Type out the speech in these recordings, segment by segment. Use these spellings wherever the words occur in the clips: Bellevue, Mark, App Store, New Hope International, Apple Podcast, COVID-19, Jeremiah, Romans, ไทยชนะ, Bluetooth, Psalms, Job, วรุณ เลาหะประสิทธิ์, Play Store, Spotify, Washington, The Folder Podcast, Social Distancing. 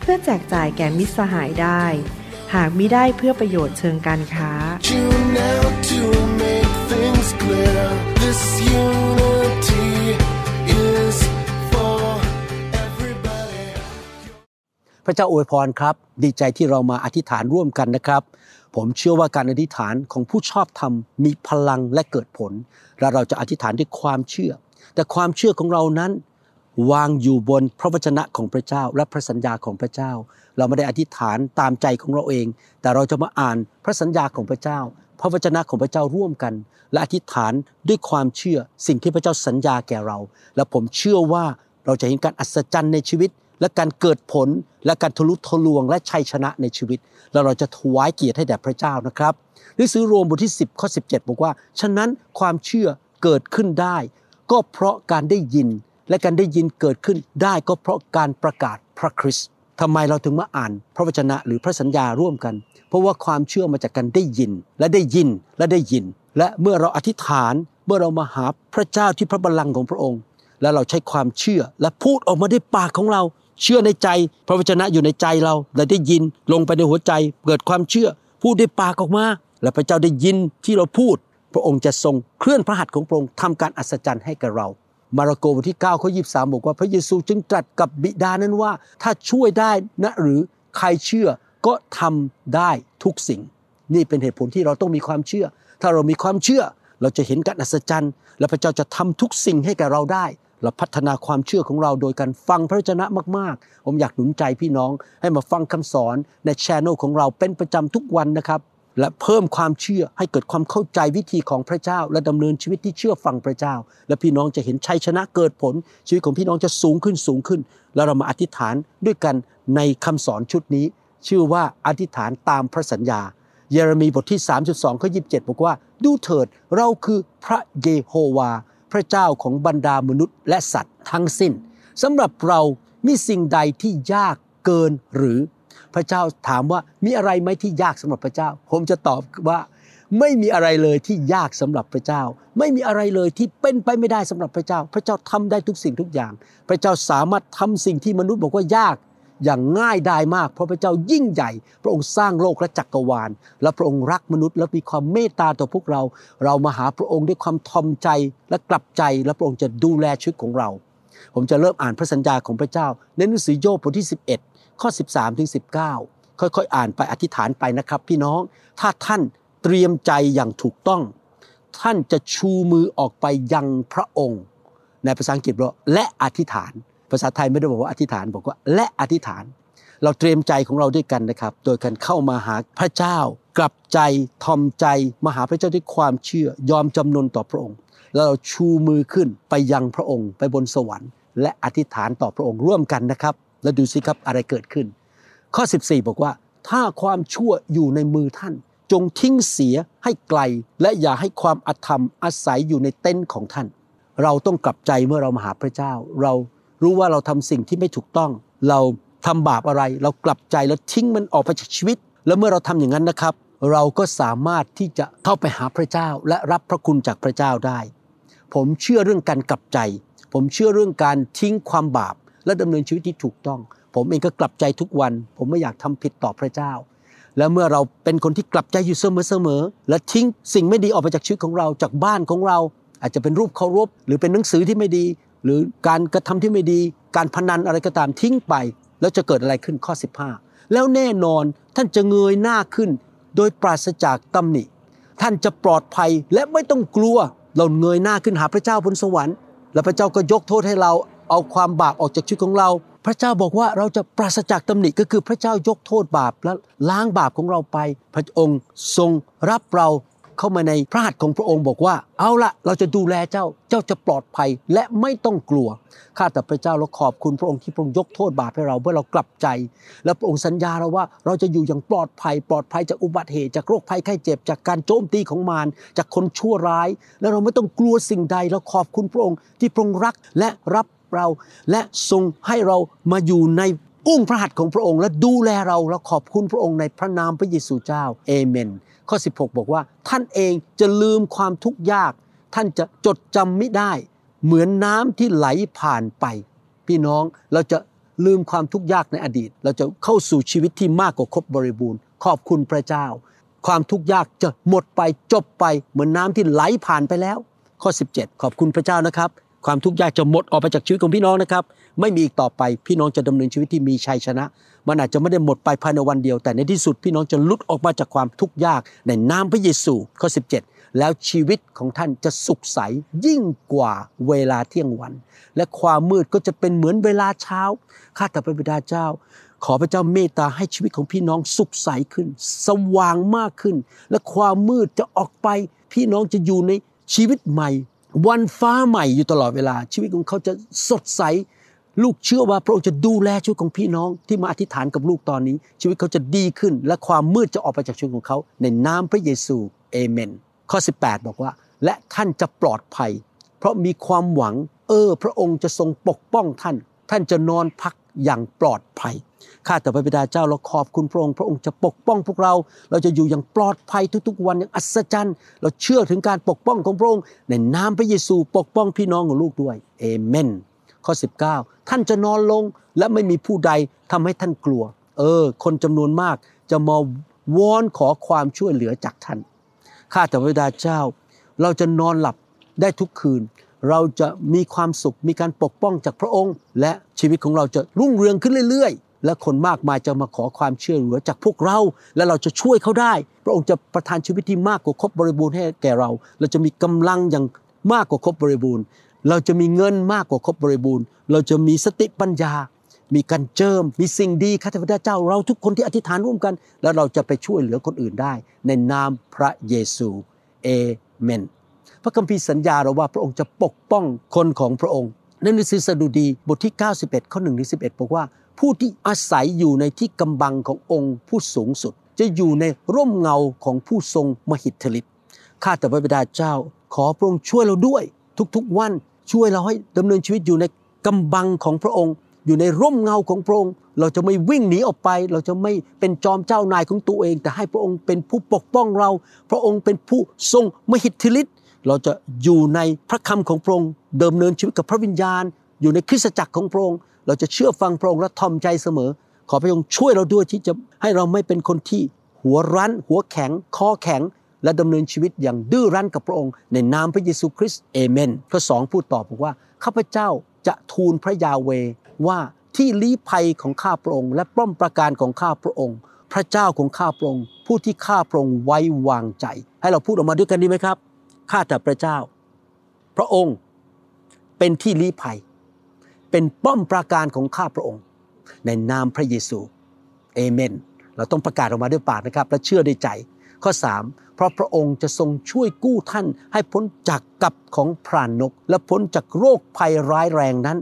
เพื่อแจกจ่ายแก่มิตรสหายได้หากมิได้เพื่อประโยชน์เชิงการค้าพระเจ้าอวยพรครับดีใจที่เรามาอธิษฐานร่วมกันนะครับผมเชื่อว่าการอธิษฐานของผู้ชอบธรรมมีพลังและเกิดผลและเราจะอธิษฐานด้วยความเชื่อแต่ความเชื่อของเรานั้นวางอยู่บนพระวจนะของพระเจ้าและพระสัญญาของพระเจ้าเราไม่ได้อธิษฐานตามใจของเราเองแต่เราจะมาอ่านพระสัญญาของพระเจ้าพระวจนะของพระเจ้าร่วมกันและอธิษฐานด้วยความเชื่อสิ่งที่พระเจ้าสัญญาแก่เราและผมเชื่อว่าเราจะเห็นการอัศจรรย์ในชีวิตและการเกิดผลและการทะลุทะลวงและชัยชนะในชีวิตแล้วเราจะถวายเกียรติให้แด่พระเจ้านะครับหนังสือโรมบทที่10ข้อ17บอกว่าฉะนั้นความเชื่อเกิดขึ้นได้ก็เพราะการได้ยินและการได้ยินเกิดขึ้นได้ก็เพราะการประกาศพระคริสต์ทำไมเราถึงมาอ่านพระวจนะหรือพระสัญญาร่วมกันเพราะว่าความเชื่อมาจากการได้ยินและได้ยินและได้ยินและเมื่อเราอธิษฐานเมื่อเรามาหาพระเจ้าที่พระบัลลังก์ของพระองค์แล้วเราใช้ความเชื่อและพูดออกมาด้วยปากของเราเชื่อในใจพระวจนะอยู่ในใจเราและได้ยินลงไปในหัวใจเกิดความเชื่อพูดด้วยปากออกมาและพระเจ้าได้ยินที่เราพูดพระองค์จะทรงเคลื่อนพระหัตถ์ของพระองค์ทำการอัศจรรย์ให้กับเรามาระโกบทที่9ข้อ23บอกว่าพระเยซูจึงตรัสกับบิดานั้นว่าถ้าช่วยได้นะหรือใครเชื่อก็ทำได้ทุกสิ่งนี่เป็นเหตุผลที่เราต้องมีความเชื่อถ้าเรามีความเชื่อเราจะเห็นการอัศจรรย์และพระเจ้าจะทำทุกสิ่งให้แก่เราได้เราพัฒนาความเชื่อของเราโดยการฟังพระวจนะมากๆผมอยากหนุนใจพี่น้องให้มาฟังคำสอนใน Channel ของเราเป็นประจำทุกวันนะครับและเพิ่มความเชื่อให้เกิดความเข้าใจวิธีของพระเจ้าและดำเนินชีวิตที่เชื่อฟังพระเจ้าและพี่น้องจะเห็นชัยชนะเกิดผลชีวิตของพี่น้องจะสูงขึ้นสูงขึ้นแล้วเรามาอธิษฐานด้วยกันในคำสอนชุดนี้ชื่อว่าอธิษฐานตามพระสัญญาเยเรมีย์บทที่32ข้อ27บอกว่าดูเถิดเราคือพระเยโฮวาห์พระเจ้าของบรรดามนุษย์และสัตว์ทั้งสิ้นสำหรับเรามีสิ่งใดที่ยากเกินหรือพระเจ้าถามว่ามีอะไรไหมที่ยากสำหรับพระเจ้าผมจะตอบว่าไม่มีอะไรเลยที่ยากสำหรับพระเจ้าไม่มีอะไรเลยที่เป็นไปไม่ได้สำหรับพระเจ้าพระเจ้าทำได้ทุกสิ่งทุกอย่างพระเจ้าสามารถทำสิ่งที่มนุษย์บอกว่ายากอย่างง่ายดายมากเพราะพระเจ้ายิ่งใหญ่พระองค์สร้างโลกและจักรวาลและพระองค์รักมนุษย์และมีความเมตตาต่อพวกเราเรามาหาพระองค์ด้วยความทอมใจและกลับใจและพระองค์จะดูแลชีวิตของเราผมจะเริ่มอ่านพระสัญญาของพระเจ้าในหนังสือโยบบทที่11ข้อ13ถึง19ค่อยๆอ่านไปอธิษฐานไปนะครับพี่น้องถ้าท่านเตรียมใจอย่างถูกต้องท่านจะชูมือออกไปยังพระองค์ในภาษาอังกฤษว่าและอธิษฐานภาษาไทยไม่ได้บอกว่าอธิษฐานบอกว่าและอธิษฐานเราเตรียมใจของเราด้วยกันนะครับโดยการเข้ามาหาพระเจ้ากลับใจทอมใจมาหาพระเจ้าด้วยความเชื่อยอมจำนนต่อพระองค์แล้วเราชูมือขึ้นไปยังพระองค์ไปบนสวรรค์และอธิษฐานต่อพระองค์ร่วมกันนะครับแล้วดูสิครับอะไรเกิดขึ้นข้อ14บอกว่าถ้าความชั่วอยู่ในมือท่านจงทิ้งเสียให้ไกลและอย่าให้ความอธรรมอาศัยอยู่ในเต็นท์ของท่านเราต้องกลับใจเมื่อเรามาหาพระเจ้าเรารู้ว่าเราทำสิ่งที่ไม่ถูกต้องเราทำบาปอะไรเรากลับใจแล้วทิ้งมันออกไปจากชีวิตแล้วเมื่อเราทำอย่างนั้นนะครับเราก็สามารถที่จะเข้าไปหาพระเจ้าและรับพระคุณจากพระเจ้าได้ผมเชื่อเรื่องการกลับใจผมเชื่อเรื่องการทิ้งความบาปและดำเนินชีวิตที่ถูกต้องผมเองก็กลับใจทุกวันผมไม่อยากทำผิดต่อพระเจ้าและเมื่อเราเป็นคนที่กลับใจอยู่เสมอและทิ้งสิ่งไม่ดีออกไปจากชีวิตของเราจากบ้านของเราอาจจะเป็นรูปเคารพหรือเป็นหนังสือที่ไม่ดีหรือการกระทำที่ไม่ดีการพนันอะไรก็ตามทิ้งไปแล้วจะเกิดอะไรขึ้นข้อ15แล้วแน่นอนท่านจะเงยหน้าขึ้นโดยปราศจากตำหนิท่านจะปลอดภัยและไม่ต้องกลัวเราเงยหน้าขึ้นหาพระเจ้าบนสวรรค์และพระเจ้าก็ยกโทษให้เราเอาความบาปออกจากชีวิตของเราพระเจ้าบอกว่าเราจะปราศจากตำหนิก็คือพระเจ้ายกโทษบาปและล้างบาปของเราไปพระองค์ทรงรับเรา เข้ามาในพระหัตถ์ของพระองค์บอกว่าเอาละเราจะดูแลเจ้าเจ้าจะปลอดภัยและไม่ต้องกลัวข้าแต่พระเจ้าเราขอบคุณพระองค์ที่พระองค์ยกโทษบาปให้เราเมื่อเรากลับใจและพระองค์สัญญาเราว่าเราจะอยู่อย่างปลอดภัยจากอุบัติเหตุจากโรคภัยไข้เจ็บจากการโจมตีของมารจากคนชั่วร้ายและเราไม่ต้องกลัวสิ่งใดเราขอบคุณพระองค์ที่พระองค์รักและรับเราและทรงให้เรามาอยู่ในอุ้งพระหัตถ์ของพระองค์และดูแลเราเราขอบคุณพระองค์ในพระนามพระเยซูเจ้าเอเมนข้อ16บอกว่าท่านเองจะลืมความทุกข์ยากท่านจะจดจำไม่ได้เหมือนน้ำที่ไหลผ่านไปพี่น้องเราจะลืมความทุกข์ยากในอดีตเราจะเข้าสู่ชีวิตที่มากกว่าครบบริบูรณ์ขอบคุณพระเจ้าความทุกข์ยากจะหมดไปจบไปเหมือนน้ำที่ไหลผ่านไปแล้วข้อ17ขอบคุณพระเจ้านะครับความทุกข์ยากจะหมดออกไปจากชีวิตของพี่น้องนะครับไม่มีอีกต่อไปพี่น้องจะดำเนินชีวิตที่มีชัยชนะมันอาจจะไม่ได้หมดไปภายในวันเดียวแต่ในที่สุดพี่น้องจะหลุดออกมาจากความทุกข์ยากในนามพระเยซูข้อ17แล้วชีวิตของท่านจะสุขใสยิ่งกว่าเวลาเที่ยงวันและความมืดก็จะเป็นเหมือนเวลาเช้าข้าแต่พระบิดาเจ้าขอพระเจ้าเมตตาให้ชีวิตของพี่น้องสุขใสขึ้นสว่างมากขึ้นและความมืดจะออกไปพี่น้องจะอยู่ในชีวิตใหม่วันฟ้าใหม่อยู่ตลอดเวลาชีวิตของเขาจะสดใสลูกเชื่อว่าพระองค์จะดูแลชีวิตของพี่น้องที่มาอธิษฐานกับลูกตอนนี้ชีวิตเขาจะดีขึ้นและความมืดจะออกไปจากชีวิตของเขาในนามพระเยซูเอเมนข้อ18บอกว่าและท่านจะปลอดภัยเพราะมีความหวังพระองค์จะทรงปกป้องท่านท่านจะนอนพักอย่างปลอดภัยข้าแต่พระบิดาเจ้าเราขอบคุณพระองค์พระองค์จะปกป้องพวกเราเราจะอยู่อย่างปลอดภัยทุกๆวันอย่างอัศจรรย์เราเชื่อถึงการปกป้องของพระองค์ในนามพระเยซูปกป้องพี่น้องของลูกด้วยเอเมนข้อ19ท่านจะนอนลงและไม่มีผู้ใดทำให้ท่านกลัวคนจำนวนมากจะมาวอนขอความช่วยเหลือจากท่านข้าแต่พระบิดาเจ้าเราจะนอนหลับได้ทุกคืนเราจะมีความสุขมีการปกป้องจากพระองค์และชีวิตของเราจะรุ่งเรืองขึ้นเรื่อยๆและคนมากมายจะมาขอความช่วยเหลือจากพวกเราและเราจะช่วยเขาได้พระองค์จะประทานชีวิตที่มากกว่าครบบริบูรณ์ให้แก่เราเราจะมีกำลังอย่างมากกว่าครบบริบูรณ์เราจะมีเงินมากกว่าครบบริบูรณ์เราจะมีสติปัญญามีการเจิมมีสิ่งดีข้าแต่พระเจ้าเราทุกคนที่อธิษฐานร่วมกันแล้วเราจะไปช่วยเหลือคนอื่นได้ในนามพระเยซูเอเมนพระคัมภีร์สัญญาเราว่าพระองค์จะปกป้องคนของพระองค์ในหนังสือสดุดีบทที่91ข้อ1ถึง11บอกว่าผู้ที่อาศัยอยู่ในที่กำบังขององค์ผู้สูงสุดจะอยู่ในร่มเงาของผู้ทรงมหิทธิฤทธิ์ข้าแต่พระบิดาเจ้าขอพระองค์ช่วยเราด้วยทุกๆวันช่วยเราให้ดำเนินชีวิตอยู่ในกำบังของพระองค์อยู่ในร่มเงาของพระองค์เราจะไม่วิ่งหนีออกไปเราจะไม่เป็นจอมเจ้านายของตัวเองแต่ให้พระองค์เป็นผู้ปกป้องเราพระองค์เป็นผู้ทรงมหิทธิฤทธิ์เราจะอยู่ในพระคำของพระองค์ดำเนินชีวิตกับพระวิญญาณอยู่ในคริสตจักรของพระองค์เราจะเชื่อฟังพระองค์และทอมใจเสมอขอพระองค์ช่วยเราด้วยที่จะให้เราไม่เป็นคนที่หัวรั้นหัวแข็งคอแข็งและดำเนินชีวิตอย่างดื้อรั้นกับพระองค์ในนามพระเยซูคริสต์เอเมนข้อ2พูดต่อบอกว่าข้าพเจ้าจะทูลพระยาเวว่าที่ลี้ภัยของข้าพระองค์และป้อมปราการของข้าพระองค์พระเจ้าของข้าพระองค์ผู้ที่ข้าพระองค์ไว้วางใจให้เราพูดออกมาด้วยกันดีไหมครับข้าแต่พระเจ้าพระองค์เป็นที่ลี้ภัยเป็นป้อมปราการของข้าพระองค์ในนามพระเยซูเอเมนเราต้องประกาศออกมาด้วยปากนะครับและเชื่อด้วยใจข้อ3เพราะพระองค์จะทรงช่วยกู้ท่านให้พ้นจากกับของพรานนกและพ้นจากโรคภัยร้ายแรงนั้น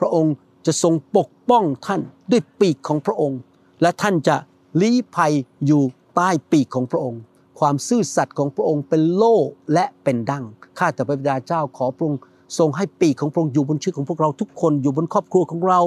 พระองค์จะทรงปกป้องท่านด้วยปีกของพระองค์และท่านจะลี้ภัยอยู่ใต้ปีกของพระองค์ความซื่อสัตย์ของพระองค์เป็นโล่และเป็นดั่งข้าแต่พระบิดาเจ้าขอพระองค์ทรงให้ปีกของพระองค์อยู่บนชีวิตของพวกเราทุกคนอยู่บนครอบครัวของเรา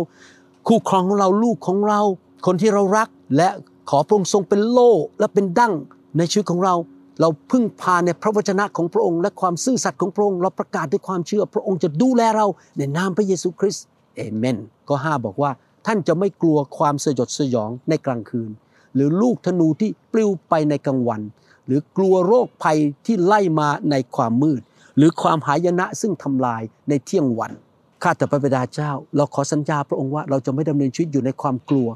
คู่ครองของเราลูกของเราคนที่เรารักและขอพระองค์ทรงเป็นโล่และเป็นดั่งในชีวิตของเราเราพึ่งพาในพระวจนะของพระองค์และความซื่อสัตย์ของพระองค์เราประกาศด้วยความเชื่อพระองค์จะดูแลเราในนามพระเยซูคริสต์เอเมนข้อ5บอกว่าท่านจะไม่กลัวความสยดสยองในกลางคืนหรือลูกธนูที่ปลิวไปในกลางวันหรือกลัวโรคภัยที่ไล่มาในความมืดหรือความหายนะซึ่งทำลายในเที่ยงวันข้าแต่พระบิดาเจ้าเราขอสัญญาพระองค์ว่าเราจะไม่ดำเนินชีวิตอยู่ในความกลัว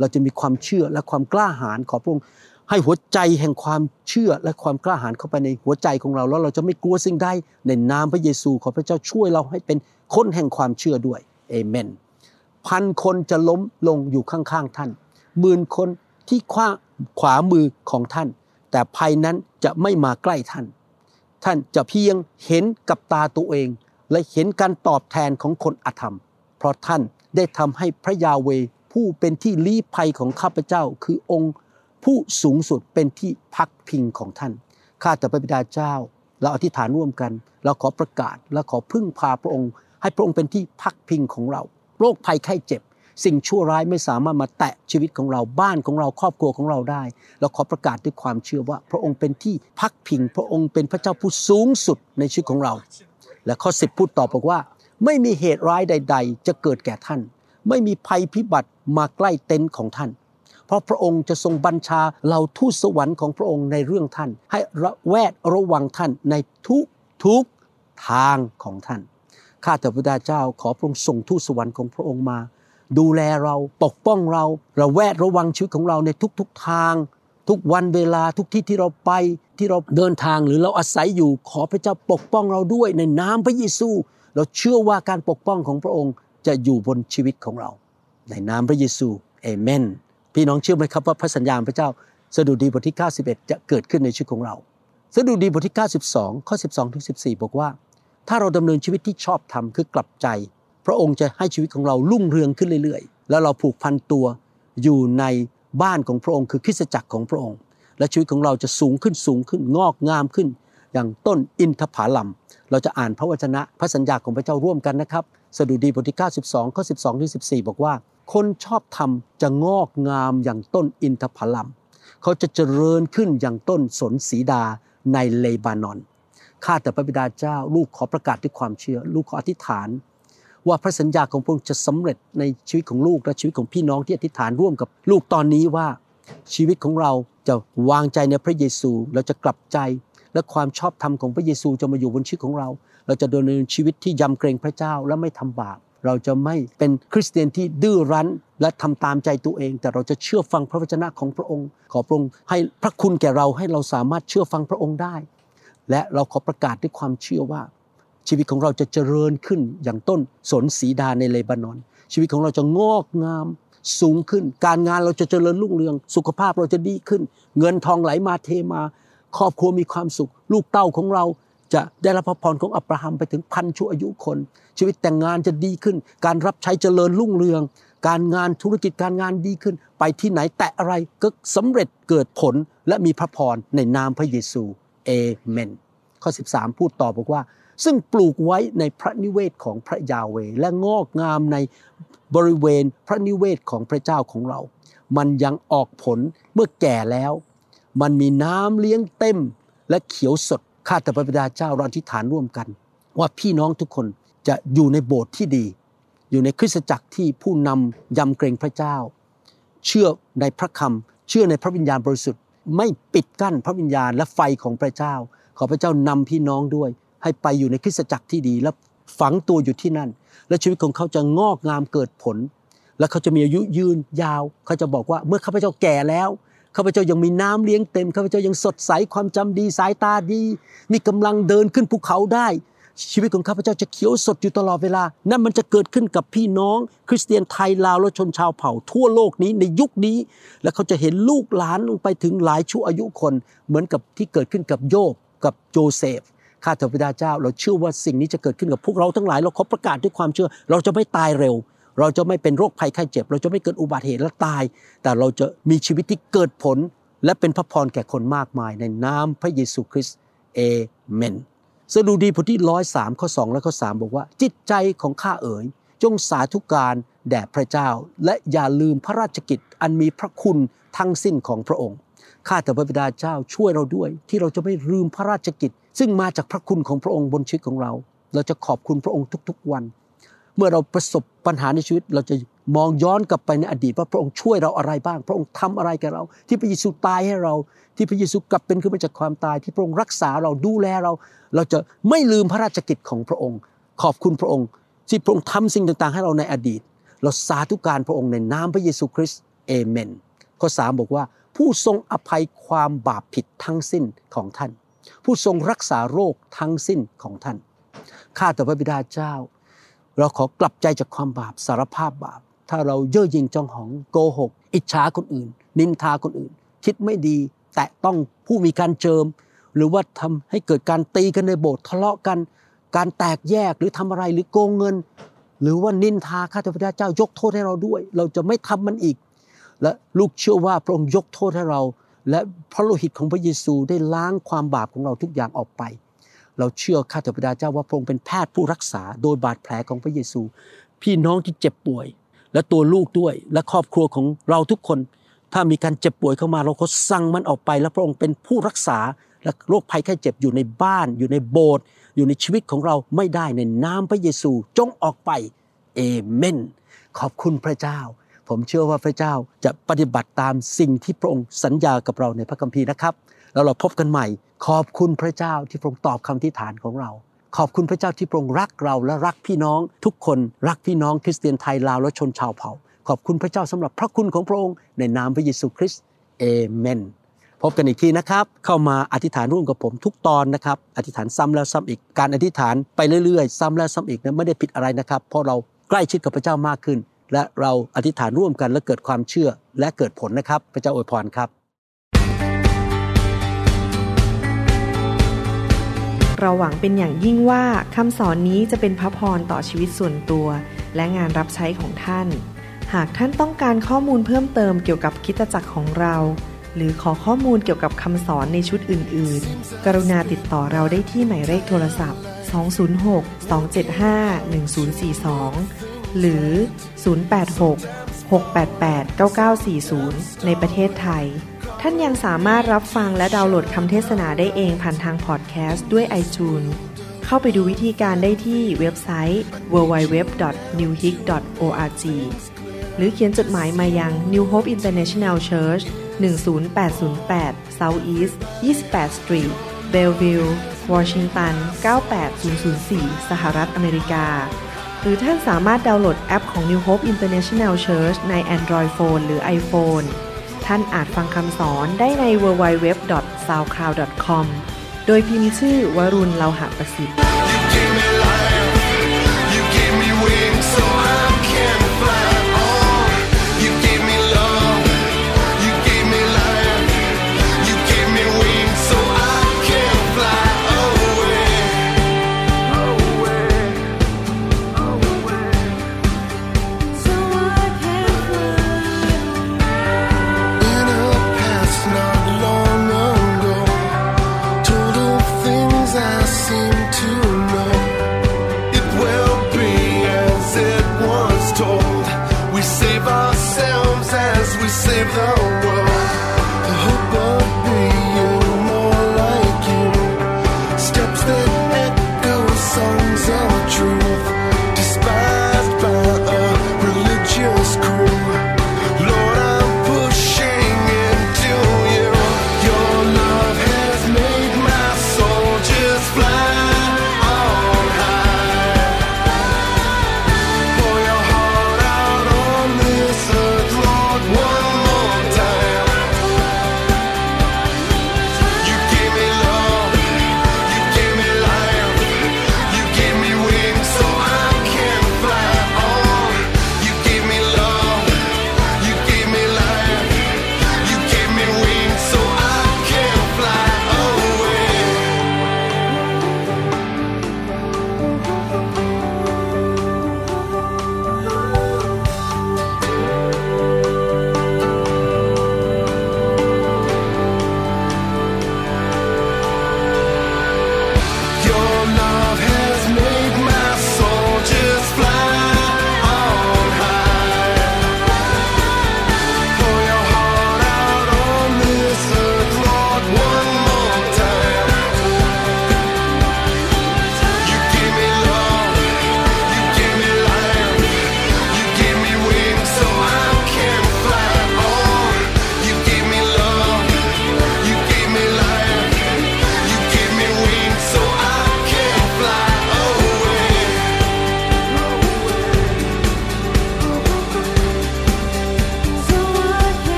เราจะมีความเชื่อและความกล้าหาญขอพระองค์ให้หัวใจแห่งความเชื่อและความกล้าหาญเข้าไปในหัวใจของเราแล้วเราจะไม่กลัวสิ่งใดในนามพระเยซูขอพระเจ้าช่วยเราให้เป็นคนแห่งความเชื่อด้วยเอเมนพันคนจะล้มลงอยู่ข้างๆท่านหมื่นคนที่ขวามือของท่าน แต่ภัยนั้นจะไม่มาใกล้ท่านท่านจะเพียงเห็นกับตาตัวเองและเห็นการตอบแทนของคนอธรรมเพราะท่านได้ทำให้พระยาเวผู้เป็นที่ลี้ภัยของข้าพเจ้าคือองค์ผู้สูงสุดเป็นที่พักพิงของท่านข้าแต่พระบิดาเจ้าเราอธิษฐานร่วมกันเราขอประกาศและขอพึ่งพาพระองค์ให้พระองค์เป็นที่พักพิงของเราโรคภัยไข้เจ็บสิ่งชั่วร้ายไม่สามารถมาแตะชีวิตของเราบ้านของเราครอบครัวของเราได้เราขอประกาศด้วยความเชื่อว่าพระองค์เป็นที่พักพิงพระองค์เป็นพระเจ้าผู้สูงสุดในชีวิตของเราและข้อ10พูดต่อบอกว่าไม่มีเหตุร้ายใดๆจะเกิดแก่ท่านไม่มีภัยพิบัติมาใกล้เต็นท์ของท่านเพราะพระองค์จะทรงบัญชาเหล่าทูตสวรรค์ของพระองค์ในเรื่องท่านให้ระแวดระวังท่านในทุกทางของท่านข้าแต่พระบิดาเจ้าขอพระองค์ส่งทูตสวรรค์ของพระองค์มาดูแลเราปกป้องเราระแวดระวังชีวิตของเราในทุกทางทุกวันเวลาทุกที่ที่เราไปที่เราเดินทางหรือเราอาศัยอยู่ขอพระเจ้าปกป้องเราด้วยในนามพระเยซูเราเชื่อว่าการปกป้องของพระองค์จะอยู่บนชีวิตของเราในนามพระเยซูอาเมนพี่น้องเชื่อไหมครับว่าพระสัญญาของพระเจ้าสดุดีบทที่91จะเกิดขึ้นในชีวิตของเราสดุดีบทที่92ข้อ12ถึง14บอกว่าถ้าเราดำเนินชีวิตที่ชอบธรรมคือกลับใจพระองค์จะให้ชีวิตของเรารุ่งเรืองขึ้นเรื่อยๆแล้วเราผูกพันตัวอยู่ในบ้านของพระองค์คือคริสตจักรของพระองค์และชีวิตของเราจะสูงขึ้นงอกงามขึ้นอย่างต้นอินทผลัมเราจะอ่านพระวจนะพระสัญญาของพระเจ้าร่วมกันนะครับสดุดีบทที่92ข้อ12ถึง14บอกว่าคนชอบธรรมจะงอกงามอย่างต้นอินทผลัมเขาจะเจริญขึ้นอย่างต้นสนสีดาในเลบานอนข้าแต่พระบิดาเจ้าลูกขอประกาศด้วยความเชื่อลูกขออธิษฐานว่าพระสัญญาของพระองค์จะสำเร็จในชีวิตของลูกและชีวิตของพี่น้องที่อธิษฐานร่วมกับลูกตอนนี้ว่าชีวิตของเราจะวางใจในพระเยซูเราจะกลับใจและความชอบธรรมของพระเยซูจะมาอยู่บนชีวิตของเราเราจะดำเนินชีวิตที่ยำเกรงพระเจ้าและไม่ทำบาปเราจะไม่เป็นคริสเตียนที่ดื้อรั้นและทำตามใจตัวเองแต่เราจะเชื่อฟังพระวจนะของพระองค์ขอพระองค์ให้พระคุณแก่เราให้เราสามารถเชื่อฟังพระองค์ได้และเราขอประกาศด้วยความเชื่อว่าชีวิตของเราจะเจริญขึ้นอย่างต้นสนสีดาในเลบานอนชีวิตของเราจะงอกงามสูงขึ้นการงานเราจะเจริญรุ่งเรืองสุขภาพเราจะดีขึ้นเงินทองไหลมาเทมาครอบครัวมีความสุขลูกเต้าของเราจะได้รับพระพรของอับราฮัมไปถึงพันชั่วอายุคนชีวิตแต่งงานจะดีขึ้นการรับใช้เจริญรุ่งเรืองการงานธุรกิจการงานดีขึ้นไปที่ไหนแตะอะไรก็สำเร็จเกิดผลและมีพระพรในนามพระเยซูเอเมนข้อ13พูดต่อบอกว่าซึ่งปลูกไว้ในพระนิเวศของพระยาเวห์และงอกงามในบริเวณพระนิเวศของพระเจ้าของเรามันยังออกผลเมื่อแก่แล้วมันมีน้ำเลี้ยงเต็มและเขียวสดข้าแต่พระบิดาเจ้าเราอธิษฐานร่วมกันว่าพี่น้องทุกคนจะอยู่ในโบสถ์ที่ดีอยู่ในคริสตจักรที่ผู้นำยำเกรงพระเจ้าเชื่อในพระคำเชื่อในพระวิญญาณบริสุทธิ์ไม่ปิดกั้นพระวิญญาณและไฟของพระเจ้าขอพระเจ้านำพี่น้องด้วยให้ไปอยู่ในคริสตจักรที่ดีและฝังตัวอยู่ที่นั่นและชีวิตของเขาจะงอกงามเกิดผลและเขาจะมีอายุยืนยาวเขาจะบอกว่าเมื่อข้าพเจ้าแก่แล้วข้าพเจ้ายังมีน้ำเลี้ยงเต็มข้าพเจ้ายังสดใสความจำดีสายตาดีมีกำลังเดินขึ้นภูเขาได้ชีวิตของข้าพเจ้าจะเขียวสดอยู่ตลอดเวลานั่นมันจะเกิดขึ้นกับพี่น้องคริสเตียนไทยลาวและชนชาวเผ่าทั่วโลกนี้ในยุคนี้และเขาจะเห็นลูกหลานลงไปถึงหลายชั่วอายุคนเหมือนกับที่เกิดขึ้นกับโยบกับโยเซฟข้าแต่พระบิดาเจ้าเราเชื่อว่าสิ่งนี้จะเกิดขึ้นกับพวกเราทั้งหลายเราขอประกาศด้วยความเชื่อเราจะไม่ตายเร็วเราจะไม่เป็นโรคภัยไข้เจ็บเราจะไม่เกิดอุบัติเหตุและตายแต่เราจะมีชีวิตที่เกิดผลและเป็นพระพรแก่คนมากมายในนามพระเยซูคริสต์เอเมนสดุดีบทที่103ข้อ2และข้อ3บอกว่าจิตใจของข้าเอ๋ยจงสาธุการแด่พระเจ้าและอย่าลืมพระราชกิจอันมีพระคุณทั้งสิ้นของพระองค์ข้าแต่พระบิดาเจ้าช่วยเราด้วยที่เราจะไม่ลืมพระราชกิจซึ่งมาจากพระคุณของพระองค์บนชีวิตของเราเราจะขอบคุณพระองค์ทุกๆวันเมื่อเราประสบปัญหาในชีวิตเราจะมองย้อนกลับไปในอดีตว่าพระองค์ช่วยเราอะไรบ้างพระองค์ทำอะไรกับเราที่พระเยซูตายให้เราที่พระเยซูกลับเป็นขึ้นมาจากความตายที่พระองค์รักษาเราดูแลเราเราจะไม่ลืมพระราชกิจของพระองค์ขอบคุณพระองค์ที่พระองค์ทำสิ่งต่างๆให้เราในอดีตเราสาธุการพระองค์ในนามพระเยซูคริสต์เอเมนข้อ3บอกว่าผู้ทรงอภัยความบาปผิดทั้งสิ้นของท่านผู้ทรงรักษาโรคทั้งสิ้นของท่านข้าแต่พระบิดาเจ้าเราขอกลับใจจากความบาปสารภาพบาปถ้าเราเย่อหยิ่งจองหองโกหกอิจฉาคนอื่นนินทาคนอื่นคิดไม่ดี แตะต้องผู้มีการเจิมหรือว่าทำให้เกิดการตีกันในโบสถ์ทะเลาะกันการแตกแยกหรือทำอะไรหรือโกงเงินหรือว่านินทาข้าแต่พระเจ้ายกโทษให้เราด้วยเราจะไม่ทำมันอีกและลูกเชื่อว่าพระองค์ยกโทษให้เราและพระโลหิตของพระเยซูได้ล้างความบาปของเราทุกอย่างออกไปเราเชื่อข้าแต่พระเจ้าว่าพระองค์เป็นแพทย์ผู้รักษาโดยบาดแผลของพระเยซูพี่น้องที่เจ็บป่วยและตัวลูกด้วยและครอบครัวของเราทุกคนถ้ามีการเจ็บป่วยเข้ามาเราก็สั่งมันออกไปและพระองค์เป็นผู้รักษาและโรคภัยไข้เจ็บอยู่ในบ้านอยู่ในโบสถ์อยู่ในชีวิตของเราไม่ได้ในนามพระเยซูจงออกไปเอเมนขอบคุณพระเจ้าผมเชื่อว่าพระเจ้าจะปฏิบัติตามสิ่งที่พระองค์สัญญากับเราในพระคัมภีร์นะครับแล้วเราพบกันใหม่ขอบคุณพระเจ้าที่พระองค์ตอบคำอธิษฐานของเราขอบคุณพระเจ้าที่พระองค์รักเราและรักพี่น้องทุกคนรักพี่น้องคริสเตียนไทยลาวและชนชาวเผ่าขอบคุณพระเจ้าสำหรับพระคุณของพระองค์ในนามพระเยซูคริสต์เอเมนพบกันอีกทีนะครับเข้ามาอธิษฐานร่วมกับผมทุกตอนนะครับอธิษฐานซ้ำแล้วซ้ำอีกการอธิษฐานไปเรื่อยๆซ้ำแล้วซ้ำอีกนั้นไม่ได้ผิดอะไรนะครับเพราะเราใกล้ชิดกับพระเจ้ามากขึ้นและเราอธิษฐานร่วมกันและเกิดความเชื่อและเกิดผลนะครับพระเจ้าอวยพรครับเราหวังเป็นอย่างยิ่งว่าคำสอนนี้จะเป็นพระพรต่อชีวิตส่วนตัวและงานรับใช้ของท่านหากท่านต้องการข้อมูลเพิ่มเติมเกี่ยวกับคริสตจักรของเราหรือขอข้อมูลเกี่ยวกับคำสอนในชุดอื่นๆกรุณาติดต่อเราได้ที่หมายเลขโทรศัพท์206-275-1042หรือ086-688-9940ในประเทศไทยท่านยังสามารถรับฟังและดาวน์โหลดคำเทศนาได้เองผ่านทางพอดแคสต์ด้วย iTunes เข้าไปดูวิธีการได้ที่เว็บไซต์ www.newhope.org หรือเขียนจดหมายมายัง New Hope International Church 10808 South East 28 Street Bellevue Washington 98004 สหรัฐอเมริกาหรือท่านสามารถดาวน์โหลดแอปของ New Hope International Church ใน Android Phone หรือ iPhoneท่านอาจฟังคำสอนได้ใน www.soundcloud.com โดยพิมพ์ชื่อวรุณเลาหะประสิทธิ์Save the